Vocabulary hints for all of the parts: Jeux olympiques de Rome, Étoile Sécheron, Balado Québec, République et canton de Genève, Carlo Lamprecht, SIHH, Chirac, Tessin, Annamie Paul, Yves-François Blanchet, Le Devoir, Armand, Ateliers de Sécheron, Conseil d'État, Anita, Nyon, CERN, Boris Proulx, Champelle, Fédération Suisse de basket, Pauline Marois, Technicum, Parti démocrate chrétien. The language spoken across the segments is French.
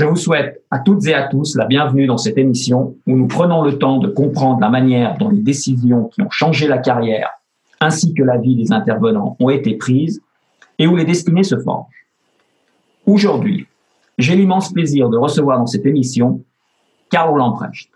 Je vous souhaite à toutes et à tous la bienvenue dans cette émission où nous prenons le temps de comprendre la manière dont les décisions qui ont changé la carrière ainsi que la vie des intervenants ont été prises et où les destinées se forgent. Aujourd'hui, j'ai l'immense plaisir de recevoir dans cette émission Carlo Lamprecht.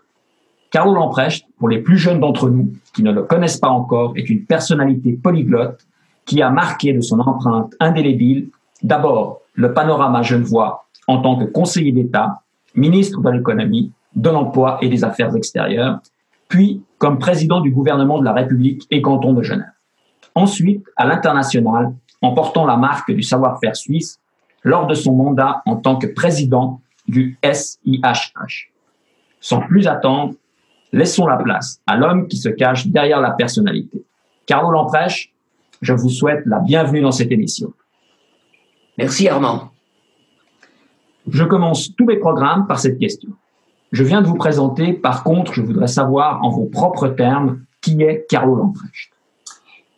Carlo Lamprecht, pour les plus jeunes d'entre nous qui ne le connaissent pas encore, est une personnalité polyglotte qui a marqué de son empreinte indélébile d'abord le panorama genevois en tant que conseiller d'État, ministre de l'économie, de l'emploi et des affaires extérieures, puis comme président du gouvernement de la République et canton de Genève. Ensuite, à l'international, en portant la marque du savoir-faire suisse lors de son mandat en tant que président du SIHH. Sans plus attendre, laissons la place à l'homme qui se cache derrière la personnalité. Carlo Lamprecht, je vous souhaite la bienvenue dans cette émission. Merci Armand. Je commence tous mes programmes par cette question. Je viens de vous présenter, par contre, je voudrais savoir en vos propres termes, qui est Carlo Lamprecht.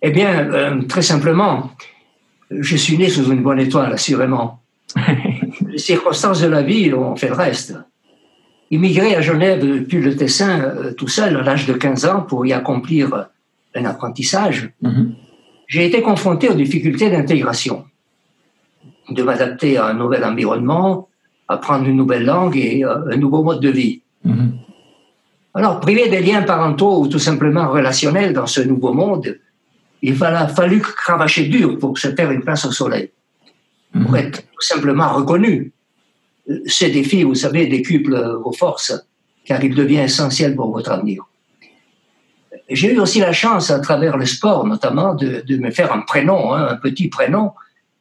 Eh bien, très simplement, je suis né sous une bonne étoile, assurément. Les circonstances de la vie ont fait le reste. Immigré à Genève depuis le Tessin, tout seul, à l'âge de 15 ans, pour y accomplir un apprentissage, j'ai été confronté aux difficultés d'intégration, de m'adapter à un nouvel environnement, apprendre une nouvelle langue et un nouveau mode de vie. Alors, privé des liens parentaux ou tout simplement relationnels dans ce nouveau monde, il a fallu cravacher dur pour se faire une place au soleil, pour être tout simplement reconnu. Ces défis, vous savez, décuplent vos forces, car il devient essentiel pour votre avenir. J'ai eu aussi la chance, à travers le sport notamment, de me faire un prénom, un petit prénom,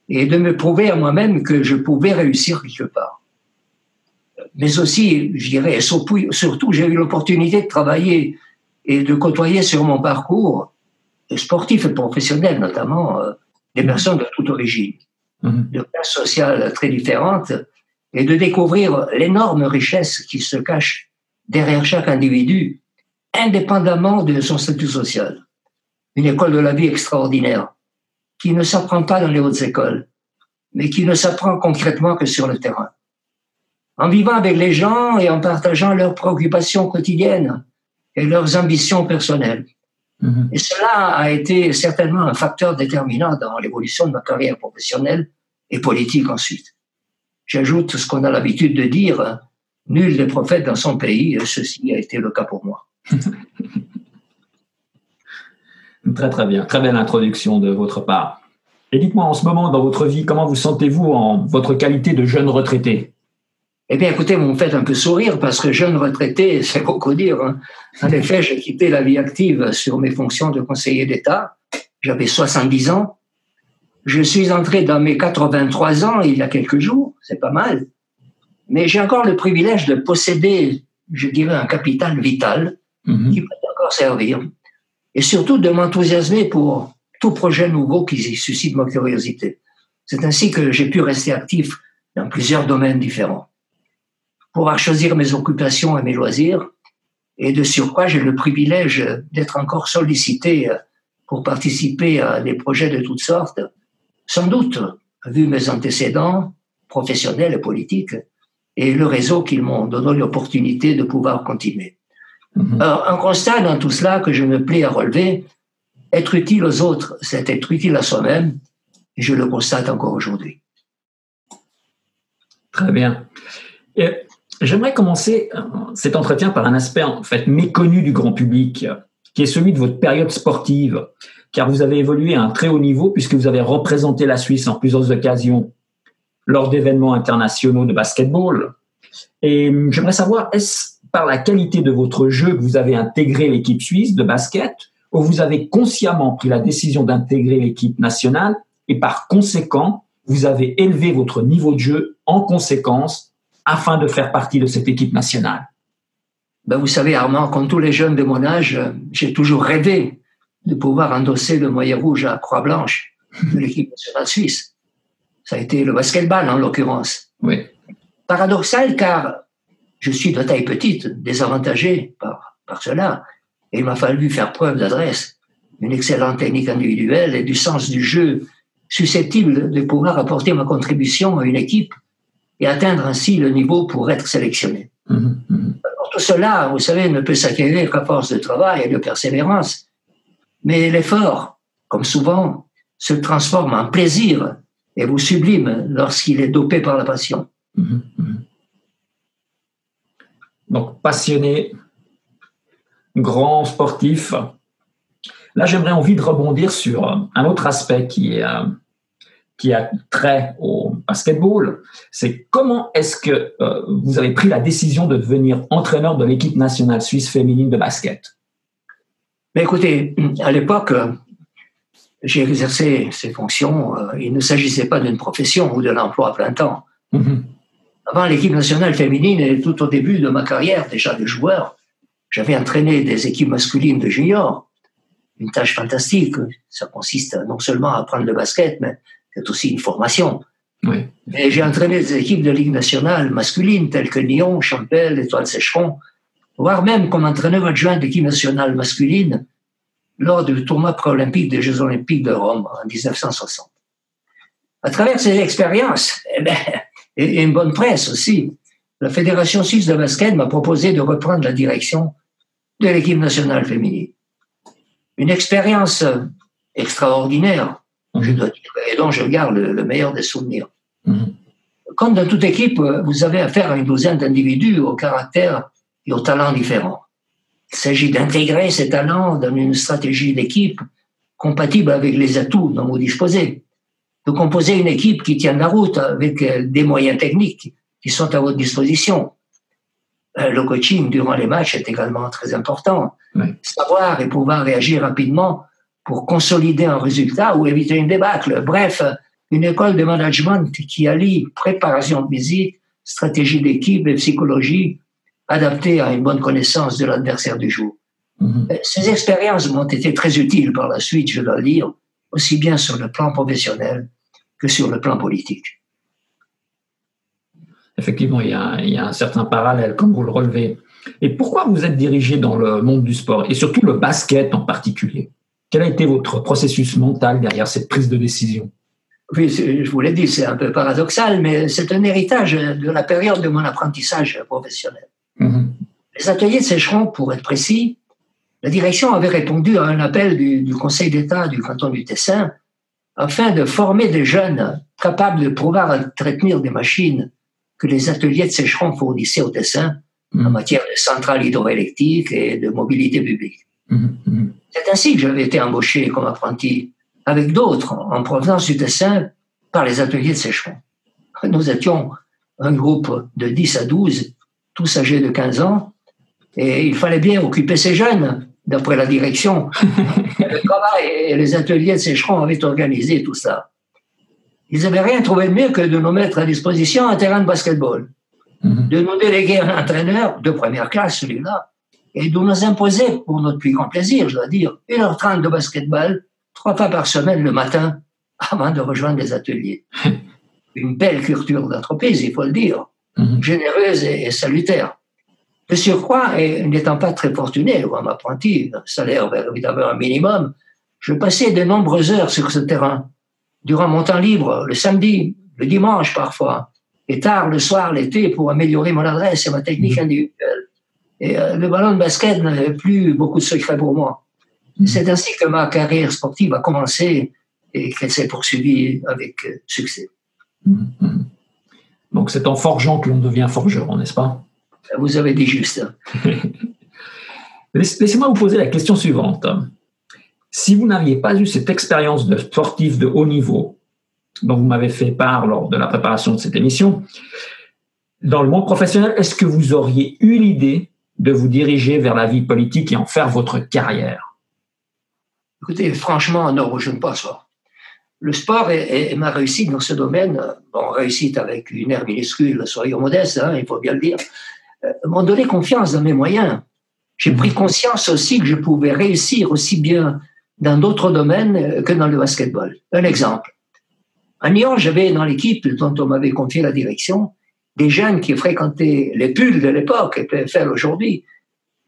et de me prouver à moi-même que je pouvais réussir quelque part. Mais aussi, je dirais, surtout, j'ai eu l'opportunité de travailler et de côtoyer sur mon parcours, sportif et professionnel notamment, des personnes de toute origine, de classes sociales très différentes, et de découvrir l'énorme richesse qui se cache derrière chaque individu, indépendamment de son statut social. Une école de la vie extraordinaire, qui ne s'apprend pas dans les hautes écoles, mais qui ne s'apprend concrètement que sur le terrain. En vivant avec les gens et en partageant leurs préoccupations quotidiennes et leurs ambitions personnelles. Et cela a été certainement un facteur déterminant dans l'évolution de ma carrière professionnelle et politique ensuite. J'ajoute ce qu'on a l'habitude de dire, nul n'est prophète dans son pays, et ceci a été le cas pour moi. Très très bien, très belle introduction de votre part. Et dites-moi, en ce moment, dans votre vie, comment vous sentez-vous en votre qualité de jeune retraité ? Eh bien, écoutez, vous me faites un peu sourire, parce que jeune retraité, c'est beaucoup dire. En effet, j'ai quitté la vie active sur mes fonctions de conseiller d'État. J'avais 70 ans. Je suis entré dans mes 83 ans il y a quelques jours, c'est pas mal. Mais j'ai encore le privilège de posséder, je dirais, un capital vital qui peut encore servir. Et surtout de m'enthousiasmer pour tout projet nouveau qui suscite ma curiosité. C'est ainsi que j'ai pu rester actif dans plusieurs domaines différents, pouvoir choisir mes occupations et mes loisirs, et de surcroît, j'ai le privilège d'être encore sollicité pour participer à des projets de toutes sortes, sans doute, vu mes antécédents professionnels et politiques, et le réseau qu'ils m'ont donné l'opportunité de pouvoir continuer. Alors, un constat dans tout cela que je me plais à relever, être utile aux autres, c'est être utile à soi-même, et je le constate encore aujourd'hui. Très bien. Et j'aimerais commencer cet entretien par un aspect en fait méconnu du grand public, qui est celui de votre période sportive, car vous avez évolué à un très haut niveau puisque vous avez représenté la Suisse en plusieurs occasions lors d'événements internationaux de basketball. Et j'aimerais savoir, est-ce par la qualité de votre jeu que vous avez intégré l'équipe suisse de basket ou vous avez consciemment pris la décision d'intégrer l'équipe nationale et par conséquent, vous avez élevé votre niveau de jeu en conséquence afin de faire partie de cette équipe nationale? Ben vous savez Armand, comme tous les jeunes de mon âge, j'ai toujours rêvé de pouvoir endosser le maillot rouge à Croix-Blanche de l'équipe nationale suisse. Ça a été le basketball en l'occurrence. Oui. Paradoxal car je suis de taille petite, désavantagé par cela, et il m'a fallu faire preuve d'adresse, d'une excellente technique individuelle et du sens du jeu susceptible de pouvoir apporter ma contribution à une équipe et atteindre ainsi le niveau pour être sélectionné. Alors, tout cela, vous savez, ne peut s'acquérir qu'à force de travail et de persévérance. Mais l'effort, comme souvent, se transforme en plaisir et vous sublime lorsqu'il est dopé par la passion. Donc, passionné, grand sportif. Là, j'aimerais envie de rebondir sur un autre aspect qui a trait au basketball. C'est comment est-ce que vous avez pris la décision de devenir entraîneur de l'équipe nationale suisse féminine de basket? Mais écoutez, à l'époque, j'ai exercé ces fonctions. Il ne s'agissait pas d'une profession ou d'un emploi à plein temps. Avant l'équipe nationale féminine et tout au début de ma carrière déjà de joueur, j'avais entraîné des équipes masculines de juniors. Une tâche fantastique. Ça consiste non seulement à apprendre le basket, mais c'est aussi une formation. Oui. Et j'ai entraîné des équipes de Ligue nationale masculine telles que Nyon, Champelle, Étoile Sécheron, voire même comme entraîneur adjoint d'équipe nationale masculine lors du tournoi pré-olympique des Jeux olympiques de Rome en 1960. À travers ces expériences, et une bonne presse aussi, la Fédération Suisse de basket m'a proposé de reprendre la direction de l'équipe nationale féminine. Une expérience extraordinaire, je dois dire, et dont je garde le meilleur des souvenirs. Comme dans toute équipe, vous avez affaire à une douzaine d'individus au caractère et aux talents différents. Il s'agit d'intégrer ces talents dans une stratégie d'équipe compatible avec les atouts dont vous disposez, de composer une équipe qui tienne la route avec des moyens techniques qui sont à votre disposition. Le coaching durant les matchs est également très important. Savoir et pouvoir réagir rapidement pour consolider un résultat ou éviter une débâcle. Bref, une école de management qui allie préparation physique, stratégie d'équipe et psychologie adaptée à une bonne connaissance de l'adversaire du jour. Ces expériences m'ont été très utiles par la suite, je dois le dire, aussi bien sur le plan professionnel que sur le plan politique. Effectivement, il y a un certain parallèle, comme vous le relevez. Et pourquoi vous êtes dirigé dans le monde du sport, et surtout le basket en particulier? Quel a été votre processus mental derrière cette prise de décision? Oui, je vous l'ai dit, c'est un peu paradoxal, mais c'est un héritage de la période de mon apprentissage professionnel. Les ateliers de Sécheron, pour être précis, la direction avait répondu à un appel du Conseil d'État du canton du Tessin afin de former des jeunes capables de pouvoir entretenir des machines que les ateliers de Sécheron fournissaient au Tessin en matière de centrales hydroélectriques et de mobilité publique. C'est ainsi que j'avais été embauché comme apprenti avec d'autres en provenance du Tessin par les ateliers de Sécheron. Nous étions un groupe de 10 à 12, tous âgés de 15 ans, et il fallait bien occuper ces jeunes, d'après la direction. Le travail et les ateliers de Sécheron avaient organisé tout ça. Ils n'avaient rien trouvé de mieux que de nous mettre à disposition un terrain de basketball, de nous déléguer un entraîneur de première classe, celui-là, et de nous imposer, pour notre plus grand plaisir, je dois dire, 1h30 de basketball, 3 fois par semaine le matin, avant de rejoindre les ateliers. Une belle culture d'entreprise, il faut le dire, généreuse et salutaire. De surcroît, et n'étant pas très fortuné, ou un apprenti, un salaire évidemment un minimum, je passais de nombreuses heures sur ce terrain. Durant mon temps libre, le samedi, le dimanche parfois, et tard le soir, l'été, pour améliorer mon adresse et ma technique individuelle. Et le ballon de basket n'avait plus beaucoup de secret pour moi. C'est ainsi que ma carrière sportive a commencé et qu'elle s'est poursuivie avec succès. Donc c'est en forgeant que l'on devient forgeron, n'est-ce pas? Vous avez dit juste. Laissez-moi vous poser la question suivante. Si vous n'aviez pas eu cette expérience de sportif de haut niveau dont vous m'avez fait part lors de la préparation de cette émission, dans le monde professionnel, est-ce que vous auriez eu l'idée de vous diriger vers la vie politique et en faire votre carrière? Écoutez, franchement, non, je ne pense pas. Le sport et ma réussite dans ce domaine, bon, réussite avec une aire minuscule, soyons modestes, il faut bien le dire, m'ont donné confiance dans mes moyens. J'ai pris conscience aussi que je pouvais réussir aussi bien dans d'autres domaines que dans le basketball. Un exemple. À Nyon, j'avais dans l'équipe dont on m'avait confié la direction des jeunes qui fréquentaient les pulls de l'époque et PFL aujourd'hui,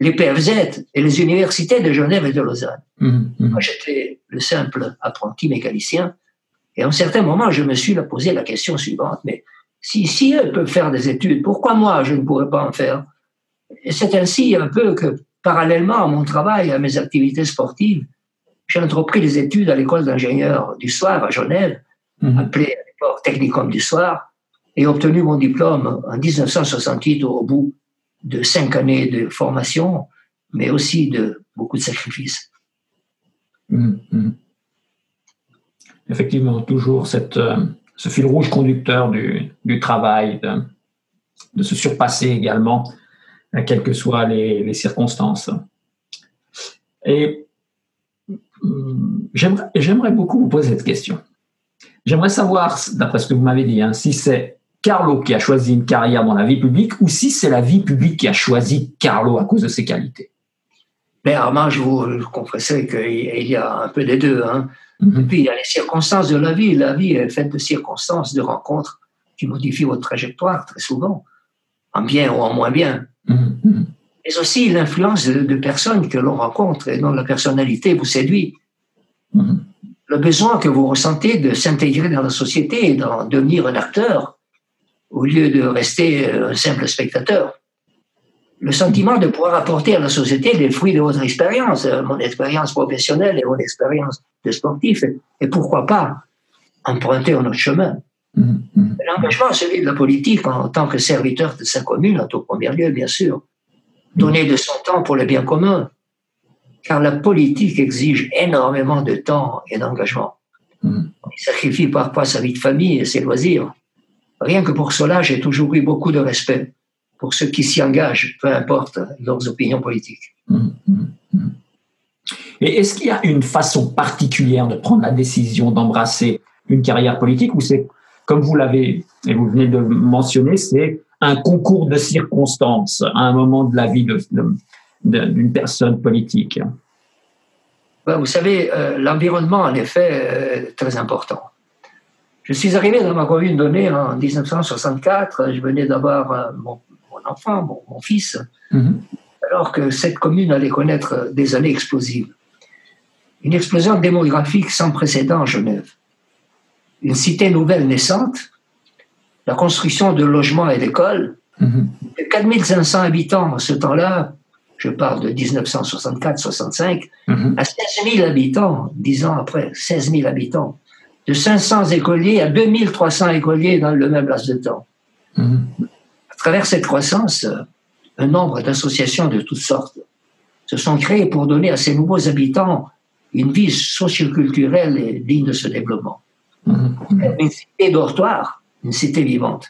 les PFZ et les universités de Genève et de Lausanne. Moi, j'étais le simple apprenti mécanicien et à un certain moment, je me suis posé la question suivante, mais Si elles peuvent faire des études, pourquoi moi je ne pourrais pas en faire? Et c'est ainsi un peu que, parallèlement à mon travail, à mes activités sportives, j'ai entrepris des études à l'école d'ingénieur du soir à Genève, appelée à l'époque Technicum du soir, et obtenu mon diplôme en 1968 au bout de 5 années de formation, mais aussi de beaucoup de sacrifices. Effectivement, toujours ce fil rouge conducteur du travail, de se surpasser également, quelles que soient les circonstances. Et j'aimerais beaucoup vous poser cette question. J'aimerais savoir, d'après ce que vous m'avez dit, si c'est Carlo qui a choisi une carrière dans la vie publique ou si c'est la vie publique qui a choisi Carlo à cause de ses qualités. Mais Armand, je vous confesserai qu'il y a un peu des deux. Et puis, il y a les circonstances de la vie. La vie est faite de circonstances, de rencontres qui modifient votre trajectoire très souvent, en bien ou en moins bien. Mais aussi l'influence de personnes que l'on rencontre et dont la personnalité vous séduit. Le besoin que vous ressentez de s'intégrer dans la société et d'en devenir un acteur au lieu de rester un simple spectateur. Le sentiment de pouvoir apporter à la société les fruits de votre expérience, mon expérience professionnelle et mon expérience de sportif, et pourquoi pas emprunter notre chemin. L'engagement, celui de la politique en tant que serviteur de sa commune, en tout premier lieu, bien sûr. Donner de son temps pour le bien commun, car la politique exige énormément de temps et d'engagement. Il sacrifie parfois sa vie de famille et ses loisirs. Rien que pour cela, j'ai toujours eu beaucoup de respect pour ceux qui s'y engagent, peu importe leurs opinions politiques. Et est-ce qu'il y a une façon particulière de prendre la décision d'embrasser une carrière politique, ou c'est, comme vous l'avez, et vous venez de le mentionner, c'est un concours de circonstances à un moment de la vie d'une personne politique? Vous savez, l'environnement, en effet, est très important. Je suis arrivé dans ma commune donnée en 1964, je venais d'avoir mon fils, alors que cette commune allait connaître des années explosives. Une explosion démographique sans précédent à Genève. Une cité nouvelle naissante, la construction de logements et d'écoles, de 4500 habitants en ce temps-là, je parle de 1964-65, à 16 000 habitants, 10 ans après, 16 000 habitants, de 500 écoliers à 2300 écoliers dans le même laps de temps. À travers cette croissance, un nombre d'associations de toutes sortes se sont créées pour donner à ces nouveaux habitants une vie socioculturelle et digne de ce développement. Une cité dortoir, une cité vivante.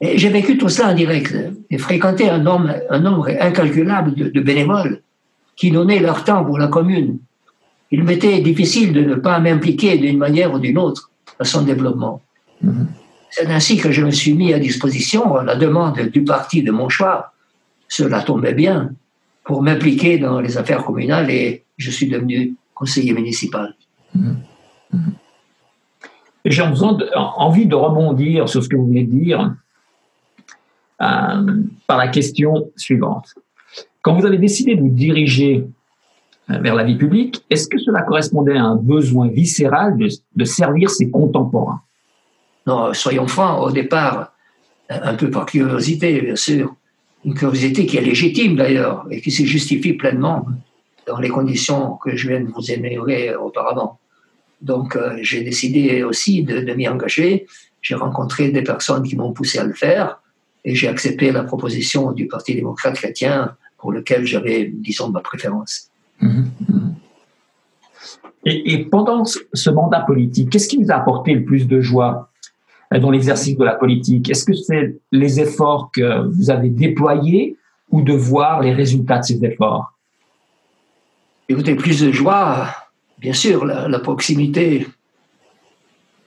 Et j'ai vécu tout cela en direct et fréquenté un nombre incalculable de bénévoles qui donnaient leur temps pour la commune. Il m'était difficile de ne pas m'impliquer d'une manière ou d'une autre à son développement. C'est ainsi que je me suis mis à disposition à la demande du parti de mon choix. Cela tombait bien pour m'impliquer dans les affaires communales et je suis devenu conseiller municipal. J'ai envie de rebondir sur ce que vous venez de dire par la question suivante. Quand vous avez décidé de vous diriger vers la vie publique, est-ce que cela correspondait à un besoin viscéral de servir ses contemporains? Non, soyons francs, au départ, un peu par curiosité, bien sûr. Une curiosité qui est légitime, d'ailleurs, et qui se justifie pleinement dans les conditions que je viens de vous énumérer auparavant. Donc, j'ai décidé aussi de m'y engager. J'ai rencontré des personnes qui m'ont poussé à le faire et j'ai accepté la proposition du Parti démocrate chrétien pour lequel j'avais, disons, ma préférence. Et pendant ce mandat politique, qu'est-ce qui vous a apporté le plus de joie dans l'exercice de la politique? Est-ce que c'est les efforts que vous avez déployés ou de voir les résultats de ces efforts? Écoutez, plus de joie... Bien sûr, la proximité,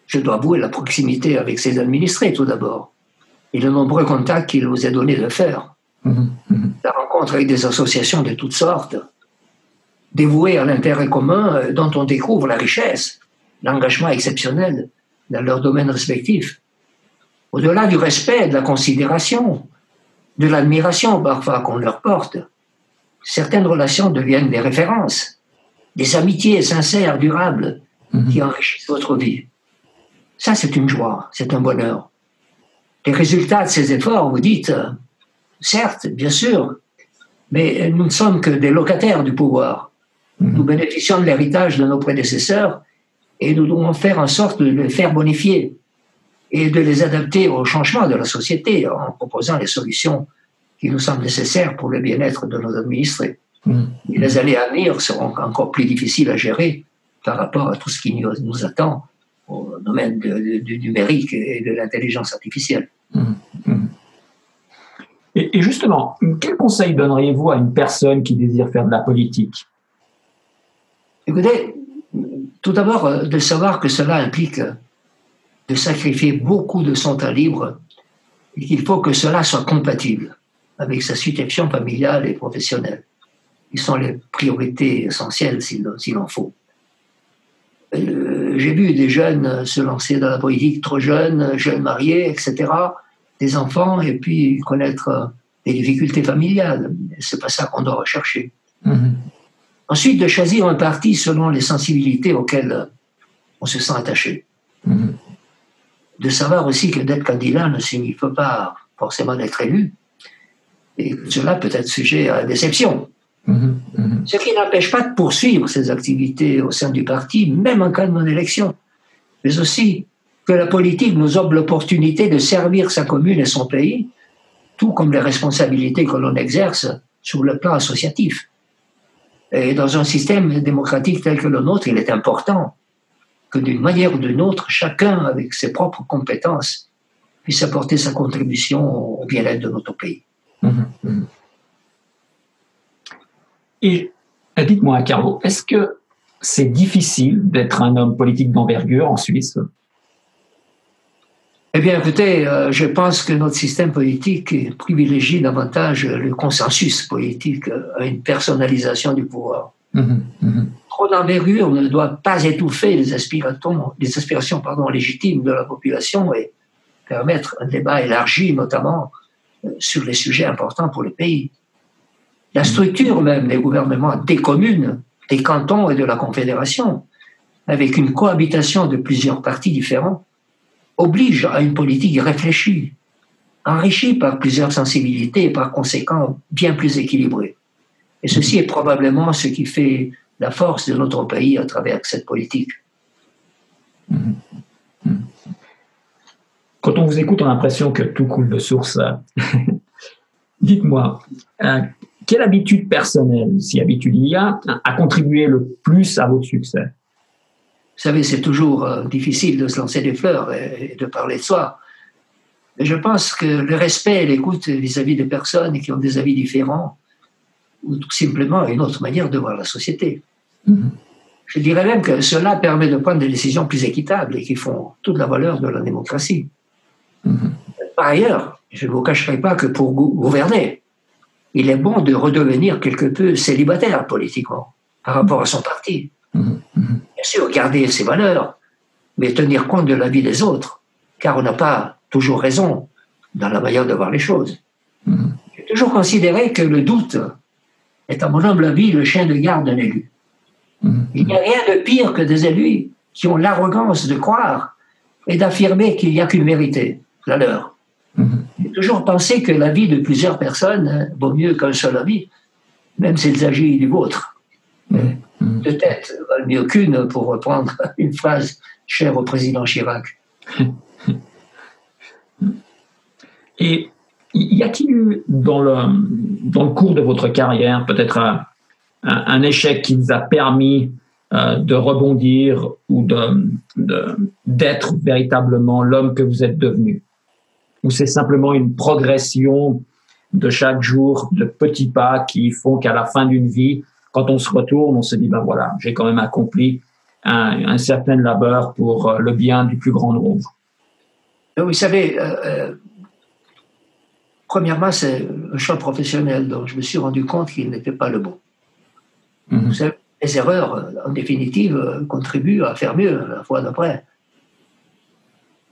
je dois avouer la proximité avec ses administrés tout d'abord, et les nombreux contacts qu'il vous est donné de faire. La rencontre avec des associations de toutes sortes, dévouées à l'intérêt commun dont on découvre la richesse, l'engagement exceptionnel dans leurs domaines respectifs. Au-delà du respect, de la considération, de l'admiration parfois qu'on leur porte, certaines relations deviennent des références. Des amitiés sincères, durables, qui enrichissent votre vie. Ça, c'est une joie, c'est un bonheur. les résultats de ces efforts, vous dites, certes, bien sûr, mais nous ne sommes que des locataires du pouvoir. Nous bénéficions de l'héritage de nos prédécesseurs et nous devons faire en sorte de les faire bonifier et de les adapter au changement de la société en proposant les solutions qui nous semblent nécessaires pour le bien-être de nos administrés. Et les années à venir seront encore plus difficiles à gérer par rapport à tout ce qui nous attend au domaine du numérique et de l'intelligence artificielle. Et justement, quel conseil donneriez-vous à une personne qui désire faire de la politique? Écoutez, tout d'abord, de savoir que cela implique de sacrifier beaucoup de son temps libre et qu'il faut que cela soit compatible avec sa situation familiale et professionnelle, qui sont les priorités essentielles s'il en faut. J'ai vu des jeunes se lancer dans la politique trop jeunes mariés, etc., des enfants, et puis connaître des difficultés familiales. Ce n'est pas ça qu'on doit rechercher. Ensuite, de choisir un parti selon les sensibilités auxquelles on se sent attaché. De savoir aussi que d'être candidat ne signifie pas forcément d'être élu, et cela peut être sujet à déception. Ce qui n'empêche pas de poursuivre ses activités au sein du parti, même en cas de non-élection. Mais aussi que la politique nous offre l'opportunité de servir sa commune et son pays, tout comme les responsabilités que l'on exerce sur le plan associatif. Et dans un système démocratique tel que le nôtre, il est important que d'une manière ou d'une autre, chacun, avec ses propres compétences, puisse apporter sa contribution au bien-être de notre pays. Et dites-moi, Carlo, est-ce que c'est difficile d'être un homme politique d'envergure en Suisse? Eh bien, écoutez, je pense que notre système politique privilégie davantage le consensus politique à une personnalisation du pouvoir. Trop d'envergure ne doit pas étouffer les aspirations légitimes de la population et permettre un débat élargi, notamment sur les sujets importants pour le pays. La structure même des gouvernements des communes, des cantons et de la Confédération, avec une cohabitation de plusieurs partis différents, oblige à une politique réfléchie, enrichie par plusieurs sensibilités et par conséquent bien plus équilibrée. Et ceci est probablement ce qui fait la force de notre pays à travers cette politique. Quand on vous écoute, on a l'impression que tout coule de source. Dites-moi, quelle habitude personnelle, si habitude il y a contribué le plus à votre succès? Vous savez, c'est toujours difficile de se lancer des fleurs et de parler de soi. Mais je pense que le respect et l'écoute vis-à-vis des personnes qui ont des avis différents, ou tout simplement une autre manière de voir la société. Je dirais même que cela permet de prendre des décisions plus équitables et qui font toute la valeur de la démocratie. Par ailleurs, je ne vous cacherai pas que pour gouverner, il est bon de redevenir quelque peu célibataire politiquement par rapport à son parti. Bien sûr, garder ses valeurs, mais tenir compte de l'avis des autres, car on n'a pas toujours raison dans la manière de voir les choses. J'ai toujours considéré que le doute est, à mon humble avis, le chien de garde d'un élu. Il n'y a rien de pire que des élus qui ont l'arrogance de croire et d'affirmer qu'il n'y a qu'une vérité, la leur. J'ai toujours pensé que l'avis de plusieurs personnes vaut mieux qu'un seul avis, même s'il s'agit du vôtre. De tête, mieux qu'une, pour reprendre une phrase chère au président Chirac. Et y a-t-il eu, dans le cours de votre carrière, peut-être un échec qui vous a permis de rebondir ou d'être véritablement l'homme que vous êtes devenu? Ou c'est simplement une progression de chaque jour, de petits pas qui font qu'à la fin d'une vie, quand on se retourne, on se dit, ben voilà, j'ai quand même accompli un certain labeur pour le bien du plus grand nombre. Vous savez, premièrement, c'est un choix professionnel, donc je me suis rendu compte qu'il n'était pas le bon. Vous savez, les erreurs, en définitive, contribuent à faire mieux la fois d'après.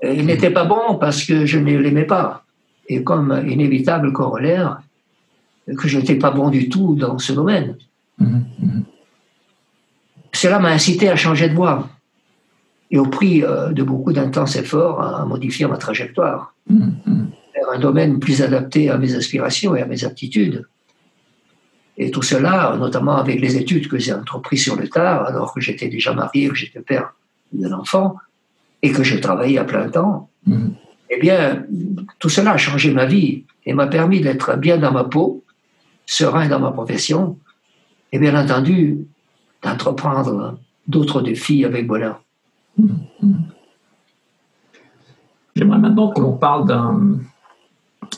Il n'était pas bon parce que je ne l'aimais pas. Et comme inévitable corollaire, que je n'étais pas bon du tout dans ce domaine. Cela m'a incité à changer de voie et au prix de beaucoup d'intenses efforts à modifier ma trajectoire. un domaine plus adapté à mes aspirations et à mes aptitudes. Et tout cela, notamment avec les études que j'ai entreprises sur le tard, alors que j'étais déjà marié, que j'étais père d'un enfant, et que je travaillais à plein temps, eh bien, tout cela a changé ma vie et m'a permis d'être bien dans ma peau, serein dans ma profession, et bien entendu, d'entreprendre d'autres défis avec bonheur. J'aimerais maintenant que l'on parle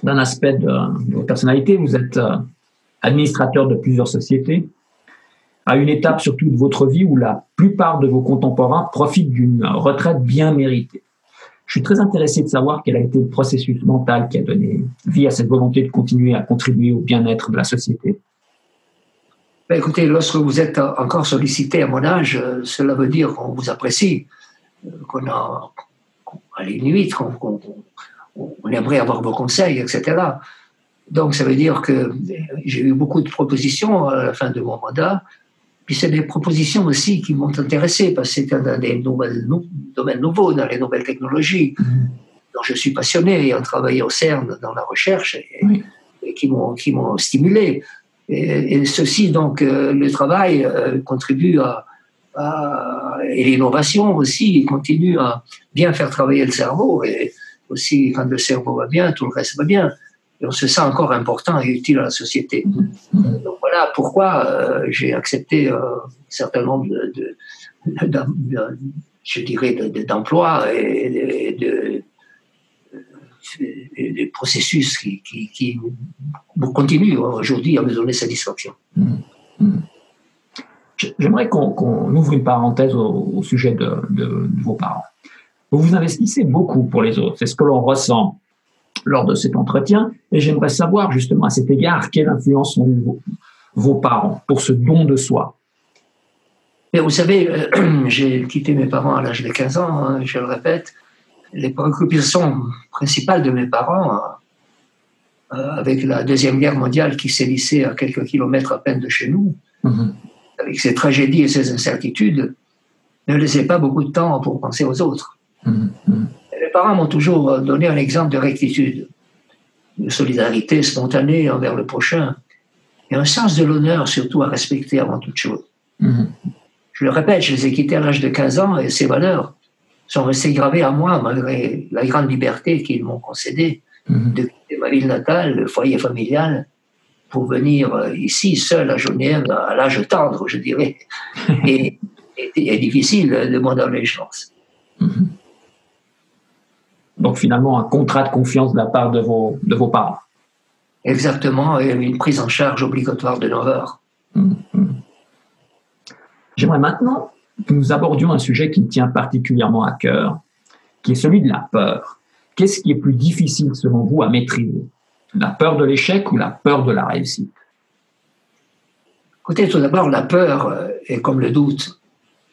d'un aspect de votre personnalité. Vous êtes administrateur de plusieurs sociétés, à une étape surtout de votre vie où la plupart de vos contemporains profitent d'une retraite bien méritée. Je suis très intéressé de savoir quel a été le processus mental qui a donné vie à cette volonté de continuer à contribuer au bien-être de la société. Ben écoutez, lorsque vous êtes encore sollicité à mon âge, cela veut dire qu'on vous apprécie, qu'on a les limites, qu'on aimerait avoir vos conseils, etc. Donc ça veut dire que j'ai eu beaucoup de propositions à la fin de mon mandat, puis c'est des propositions aussi qui m'ont intéressé, parce que c'est un des domaines nouveaux, dans les nouvelles technologies, dont je suis passionné, ayant travaillé au CERN dans la recherche, et qui m'ont stimulé. Et ceci, donc, le travail contribue et l'innovation aussi continue à bien faire travailler le cerveau, et aussi quand le cerveau va bien, tout le reste va bien. Et on se sent encore important et utile à la société. Donc voilà pourquoi j'ai accepté un certain nombre d'emplois et de processus qui continuent aujourd'hui à me donner satisfaction. J'aimerais qu'on ouvre une parenthèse au sujet de vos parents. Vous vous investissez beaucoup pour les autres, c'est ce que l'on ressent lors de cet entretien, et j'aimerais savoir justement à cet égard quelle influence ont eu vos parents pour ce don de soi. Mais vous savez, j'ai quitté mes parents à l'âge de 15 ans, hein, je le répète. Les préoccupations principales de mes parents, avec la Deuxième Guerre mondiale qui s'élissait à quelques kilomètres à peine de chez nous, avec ses tragédies et ses incertitudes, ne laissaient pas beaucoup de temps pour penser aux autres. Mes parents m'ont toujours donné un exemple de rectitude, de solidarité spontanée envers le prochain, et un sens de l'honneur surtout à respecter avant toute chose. Je le répète, je les ai quittés à l'âge de 15 ans, et ces valeurs sont restées gravées à moi, malgré la grande liberté qu'ils m'ont concédée de quitter ma ville natale, le foyer familial, pour venir ici, seul à Genève, à l'âge tendre, je dirais, et difficile de mon adolescence. Donc finalement un contrat de confiance de la part de vos parents. Exactement, et une prise en charge obligatoire de 9 heures. J'aimerais maintenant que nous abordions un sujet qui me tient particulièrement à cœur, qui est celui de la peur. Qu'est-ce qui est plus difficile selon vous à maîtriser ? La peur de l'échec ou la peur de la réussite ? Écoutez, tout d'abord, la peur est comme le doute.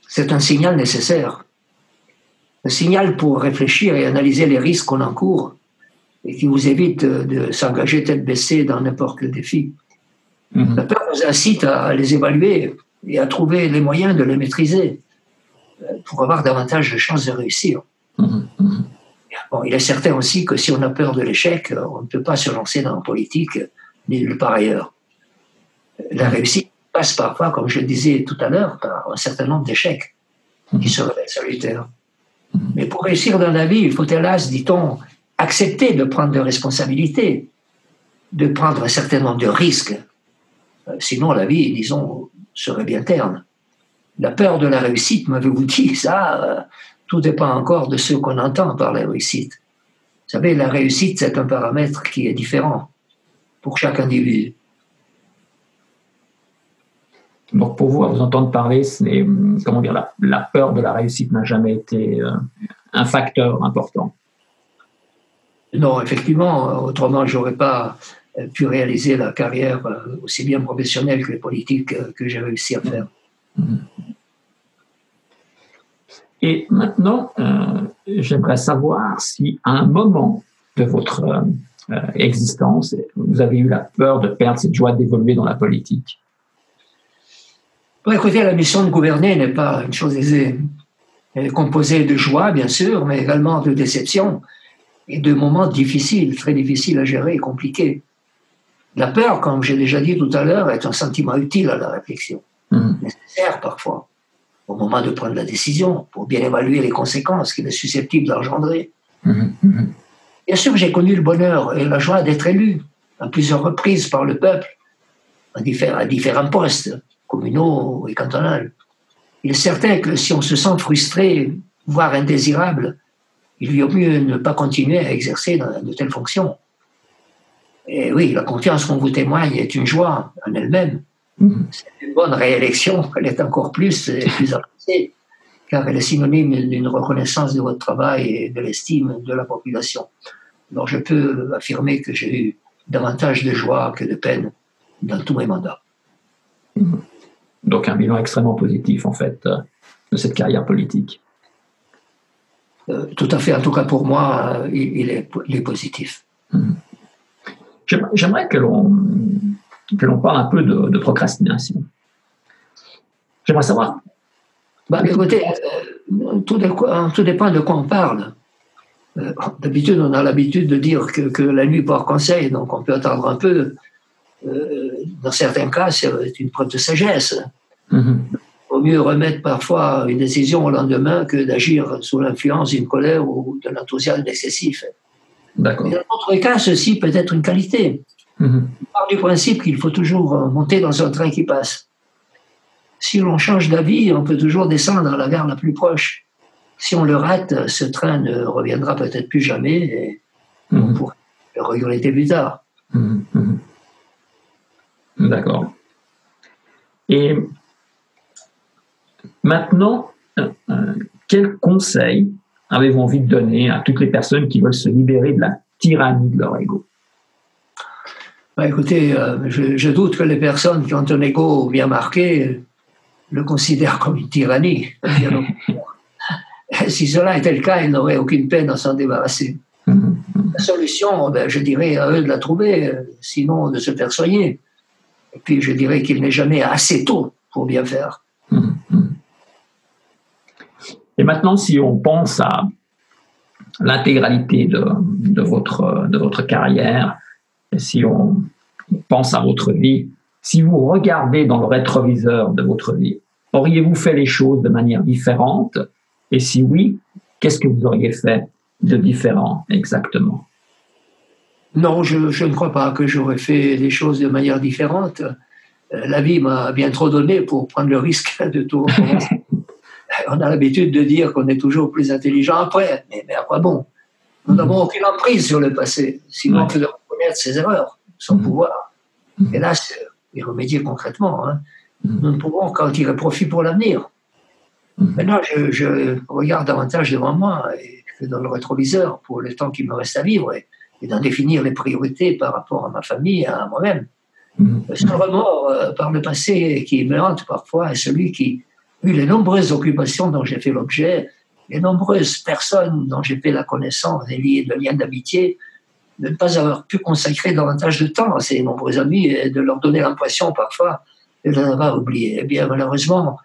C'est un signal nécessaire. Un signal pour réfléchir et analyser les risques qu'on encourt et qui vous évite de s'engager tête baissée dans n'importe quel défi. La peur nous incite à les évaluer et à trouver les moyens de les maîtriser pour avoir davantage de chances de réussir. Bon, il est certain aussi que si on a peur de l'échec, on ne peut pas se lancer dans la politique ni nulle part ailleurs. La réussite passe parfois, comme je le disais tout à l'heure, par un certain nombre d'échecs qui se révèlent salutaires. Mais pour réussir dans la vie, il faut hélas, dit-on, accepter de prendre des responsabilités, de prendre un certain nombre de risques. Sinon, la vie, disons, serait bien terne. La peur de la réussite, m'avez-vous dit, ça, tout dépend encore de ce qu'on entend par la réussite. Vous savez, la réussite, c'est un paramètre qui est différent pour chaque individu. Donc pour vous, à vous entendre parler, la peur de la réussite n'a jamais été un facteur important. Non, effectivement, autrement, je n'aurais pas pu réaliser la carrière aussi bien professionnelle que politique que j'ai réussi à faire. Et maintenant, j'aimerais savoir si à un moment de votre existence, vous avez eu la peur de perdre cette joie d'évoluer dans la politique. Écoutez, la mission de gouverner n'est pas une chose aisée. Elle est composée de joie, bien sûr, mais également de déception. et de moments difficiles, très difficiles à gérer et compliqués. La peur, comme j'ai déjà dit tout à l'heure, est un sentiment utile à la réflexion, nécessaire parfois, au moment de prendre la décision, pour bien évaluer les conséquences qu'il est susceptible d'engendrer. Bien sûr, j'ai connu le bonheur et la joie d'être élu à plusieurs reprises par le peuple, à différents postes, communaux et cantonaux. Il est certain que si on se sent frustré, voire indésirable, il vaut mieux ne pas continuer à exercer de telles fonctions. Et oui, la confiance qu'on vous témoigne est une joie en elle-même. C'est une bonne réélection, elle est encore plus, appréciée, car elle est synonyme d'une reconnaissance de votre travail et de l'estime de la population. Alors je peux affirmer que j'ai eu davantage de joie que de peine dans tous mes mandats. Donc un bilan extrêmement positif, en fait, de cette carrière politique. Tout à fait, en tout cas pour moi, il est positif. J'aimerais que l'on parle un peu de procrastination. J'aimerais savoir... Bah, écoutez, tout dépend de quoi on parle. D'habitude, on a l'habitude de dire que la nuit porte conseil, donc on peut attendre un peu. Dans certains cas, c'est une preuve de sagesse. Il vaut mieux remettre parfois une décision au lendemain que d'agir sous l'influence d'une colère ou d'un enthousiasme excessif. D'accord. Dans d'autres cas, ceci peut être une qualité. On part du principe qu'il faut toujours monter dans un train qui passe. Si l'on change d'avis, on peut toujours descendre à la gare la plus proche. Si on le rate, ce train ne reviendra peut-être plus jamais et on pourra le regretter plus tard. D'accord. Et maintenant, quel conseil avez-vous envie de donner à toutes les personnes qui veulent se libérer de la tyrannie de leur ego? Bah, écoutez, je doute que les personnes qui ont un ego bien marqué le considèrent comme une tyrannie. Si cela était le cas, ils n'auraient aucune peine à s'en débarrasser. La solution, ben, je dirais à eux de la trouver, sinon de se faire soigner. Et puis je dirais qu'il n'est jamais assez tôt pour bien faire. Et maintenant, si on pense à l'intégralité de votre carrière, et si on pense à votre vie, si vous regardez dans le rétroviseur de votre vie, auriez-vous fait les choses de manière différente? Et si oui, qu'est-ce que vous auriez fait de différent exactement? Non, je ne crois pas que j'aurais fait les choses de manière différente. La vie m'a bien trop donné pour prendre le risque de tout recommencer. On a l'habitude de dire qu'on est toujours plus intelligent après, mais à quoi bon? Nous n'avons aucune emprise sur le passé, sinon que de reconnaître ses erreurs, son pouvoir. Et là, y remédier concrètement. Nous ne pouvons qu'en tirer profit pour l'avenir. Maintenant, je regarde davantage devant moi que dans le rétroviseur pour le temps qui me reste à vivre et d'en définir les priorités par rapport à ma famille et à moi-même. Ce remords par le passé qui me hante parfois est celui qui, vu les nombreuses occupations dont j'ai fait l'objet, les nombreuses personnes dont j'ai fait la connaissance et liées de liens d'amitié, de ne pas avoir pu consacrer davantage de temps à ces nombreux amis et de leur donner l'impression parfois de les avoir oubliés. Eh bien, malheureusement,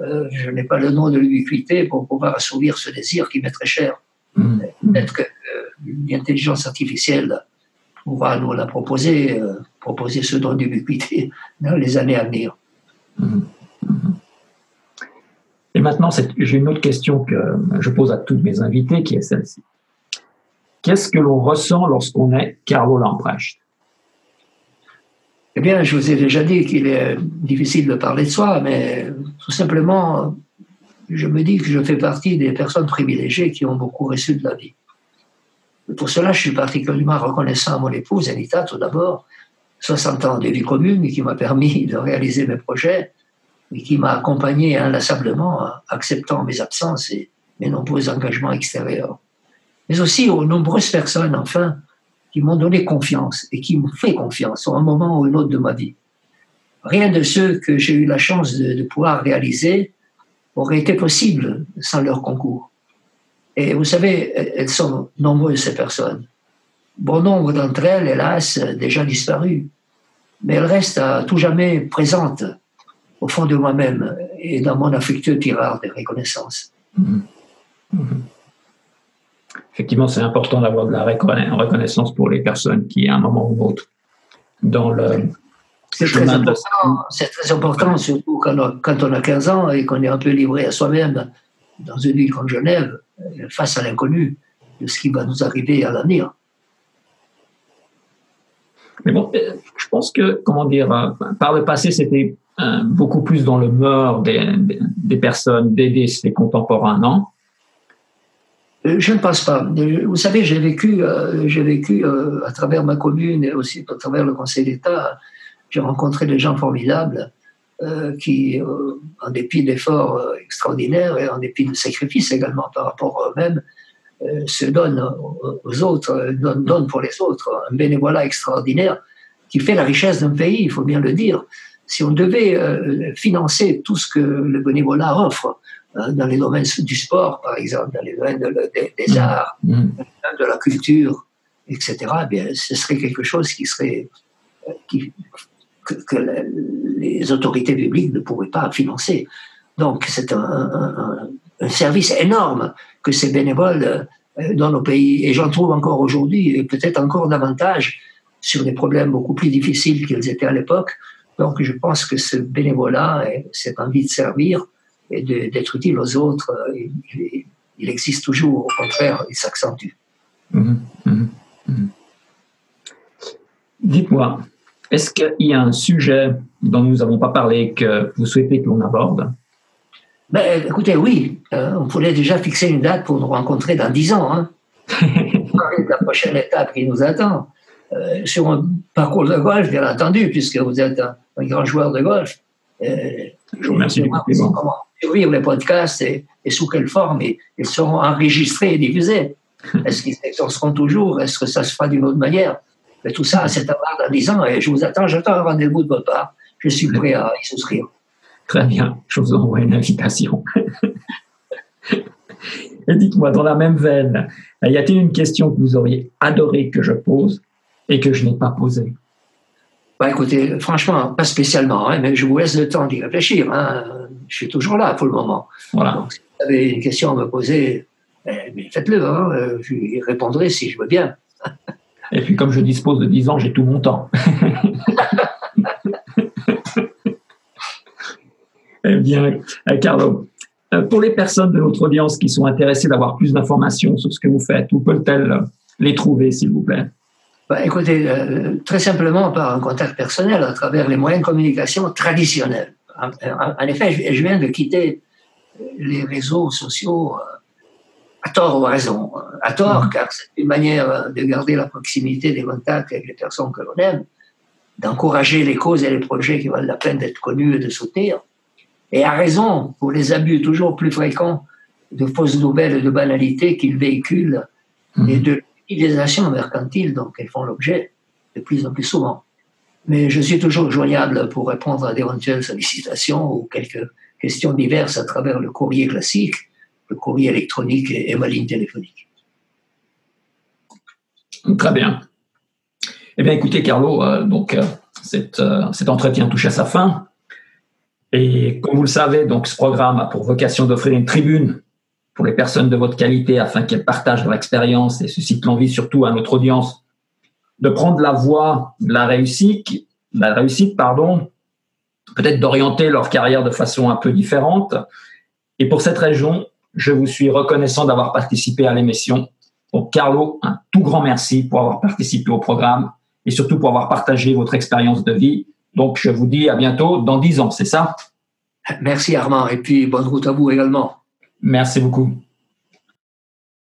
je n'ai pas le nom de l'ubiquité pour pouvoir assouvir ce désir qui m'est très cher. Peut-être que l'intelligence artificielle pourra nous la proposer ce don d'ubiquité dans les années à venir. Et maintenant, j'ai une autre question que je pose à tous mes invités, qui est celle-ci. Qu'est-ce que l'on ressent lorsqu'on est Carlo Lamprecht? Eh bien, je vous ai déjà dit qu'il est difficile de parler de soi, mais tout simplement, je me dis que je fais partie des personnes privilégiées qui ont beaucoup reçu de la vie. Et pour cela, je suis particulièrement reconnaissant à mon épouse, Anita, tout d'abord, 60 ans de vie commune, qui m'a permis de réaliser mes projets, et qui m'a accompagné inlassablement, acceptant mes absences et mes nombreux engagements extérieurs. Mais aussi aux nombreuses personnes, enfin, qui m'ont donné confiance et qui m'ont fait confiance à un moment ou un autre de ma vie. Rien de ce que j'ai eu la chance de pouvoir réaliser aurait été possible sans leur concours. Et vous savez, elles sont nombreuses, ces personnes. Bon nombre d'entre elles, hélas, déjà disparues. Mais elles restent à tout jamais présentes au fond de moi-même et dans mon affectueux tiroir de reconnaissance. effectivement, c'est important d'avoir de la reconnaissance pour les personnes qui, à un moment ou l'autre, dans le... C'est très important, surtout quand on a 15 ans et qu'on est un peu livré à soi-même dans une ville comme Genève, face à l'inconnu de ce qui va nous arriver à l'avenir. Mais bon, je pense que, comment dire, par le passé, c'était beaucoup plus dans le mœurs des personnes, d'aider ses contemporains, non? Je ne pense pas. Vous savez, j'ai vécu à travers ma commune et aussi à travers le Conseil d'État. J'ai rencontré des gens formidables qui, en dépit d'efforts extraordinaires et en dépit de sacrifices également par rapport à eux-mêmes, se donnent aux autres, donnent pour les autres un bénévolat extraordinaire qui fait la richesse d'un pays, il faut bien le dire. Si on devait financer tout ce que le bénévolat offre, dans les domaines du sport, par exemple, dans les domaines des arts, de la culture, etc., eh bien, ce serait quelque chose qui serait... Que les autorités publiques ne pourraient pas financer. Donc c'est un service énorme que ces bénévoles donnent au pays. Et j'en trouve encore aujourd'hui, et peut-être encore davantage, sur des problèmes beaucoup plus difficiles qu'ils étaient à l'époque. Donc je pense que ce bénévolat, cette envie de servir et d'être utile aux autres, il existe toujours. Au contraire, il s'accentue. Dites-moi, est-ce qu'il y a un sujet dont nous n'avons pas parlé que vous souhaitez que l'on aborde? Ben, écoutez, oui. On pourrait déjà fixer une date pour nous rencontrer dans 10 ans. Hein. La prochaine étape qui nous attend. Sur un parcours de golf, bien entendu, puisque vous êtes un grand joueur de golf. Je vous remercie. Comment suivre les podcasts et sous quelle forme ils seront enregistrés et diffusés. Est-ce qu'ils en seront toujours? Est-ce que ça se fera d'une autre manière? Mais tout ça, c'est à voir dans 10 ans, et je vous attends, j'attends un rendez-vous de votre part. Je suis prêt à y souscrire. Très bien, je vous envoie une invitation. Et dites-moi, dans la même veine, y a-t-il une question que vous auriez adoré que je pose et que je n'ai pas posée? Bah, écoutez, franchement, pas spécialement, hein, mais je vous laisse le temps d'y réfléchir. Hein. Je suis toujours là pour le moment. Voilà. Donc, si vous avez une question à me poser, faites-le, hein, je lui répondrai si je veux bien. Et puis, comme je dispose de 10 ans, j'ai tout mon temps. Eh bien, Carlo, pour les personnes de notre audience qui sont intéressées d'avoir plus d'informations sur ce que vous faites, où peut-elle les trouver, s'il vous plaît? Bah, écoutez, très simplement par un contact personnel à travers les moyens de communication traditionnels. En effet, je viens de quitter les réseaux sociaux... à tort ou à raison. À tort, car c'est une manière de garder la proximité des contacts avec les personnes que l'on aime, d'encourager les causes et les projets qui valent la peine d'être connus et de soutenir. Et à raison, pour les abus toujours plus fréquents de fausses nouvelles et de banalités qu'ils véhiculent et de l'utilisation mercantile dont elles font l'objet de plus en plus souvent. Mais je suis toujours joignable pour répondre à d'éventuelles sollicitations ou quelques questions diverses à travers le courrier classique, le courrier électronique et ma ligne téléphonique. Très bien. Eh bien, écoutez, Carlo, cet entretien touche à sa fin. Et comme vous le savez, donc, ce programme a pour vocation d'offrir une tribune pour les personnes de votre qualité afin qu'elles partagent leur expérience et suscitent l'envie surtout à notre audience de prendre la voie de la réussite, peut-être d'orienter leur carrière de façon un peu différente. Et pour cette raison, je vous suis reconnaissant d'avoir participé à l'émission. Donc, Carlo, un tout grand merci pour avoir participé au programme et surtout pour avoir partagé votre expérience de vie. Donc, je vous dis à bientôt dans 10 ans, c'est ça? Merci Armand, et puis bonne route à vous également. Merci beaucoup.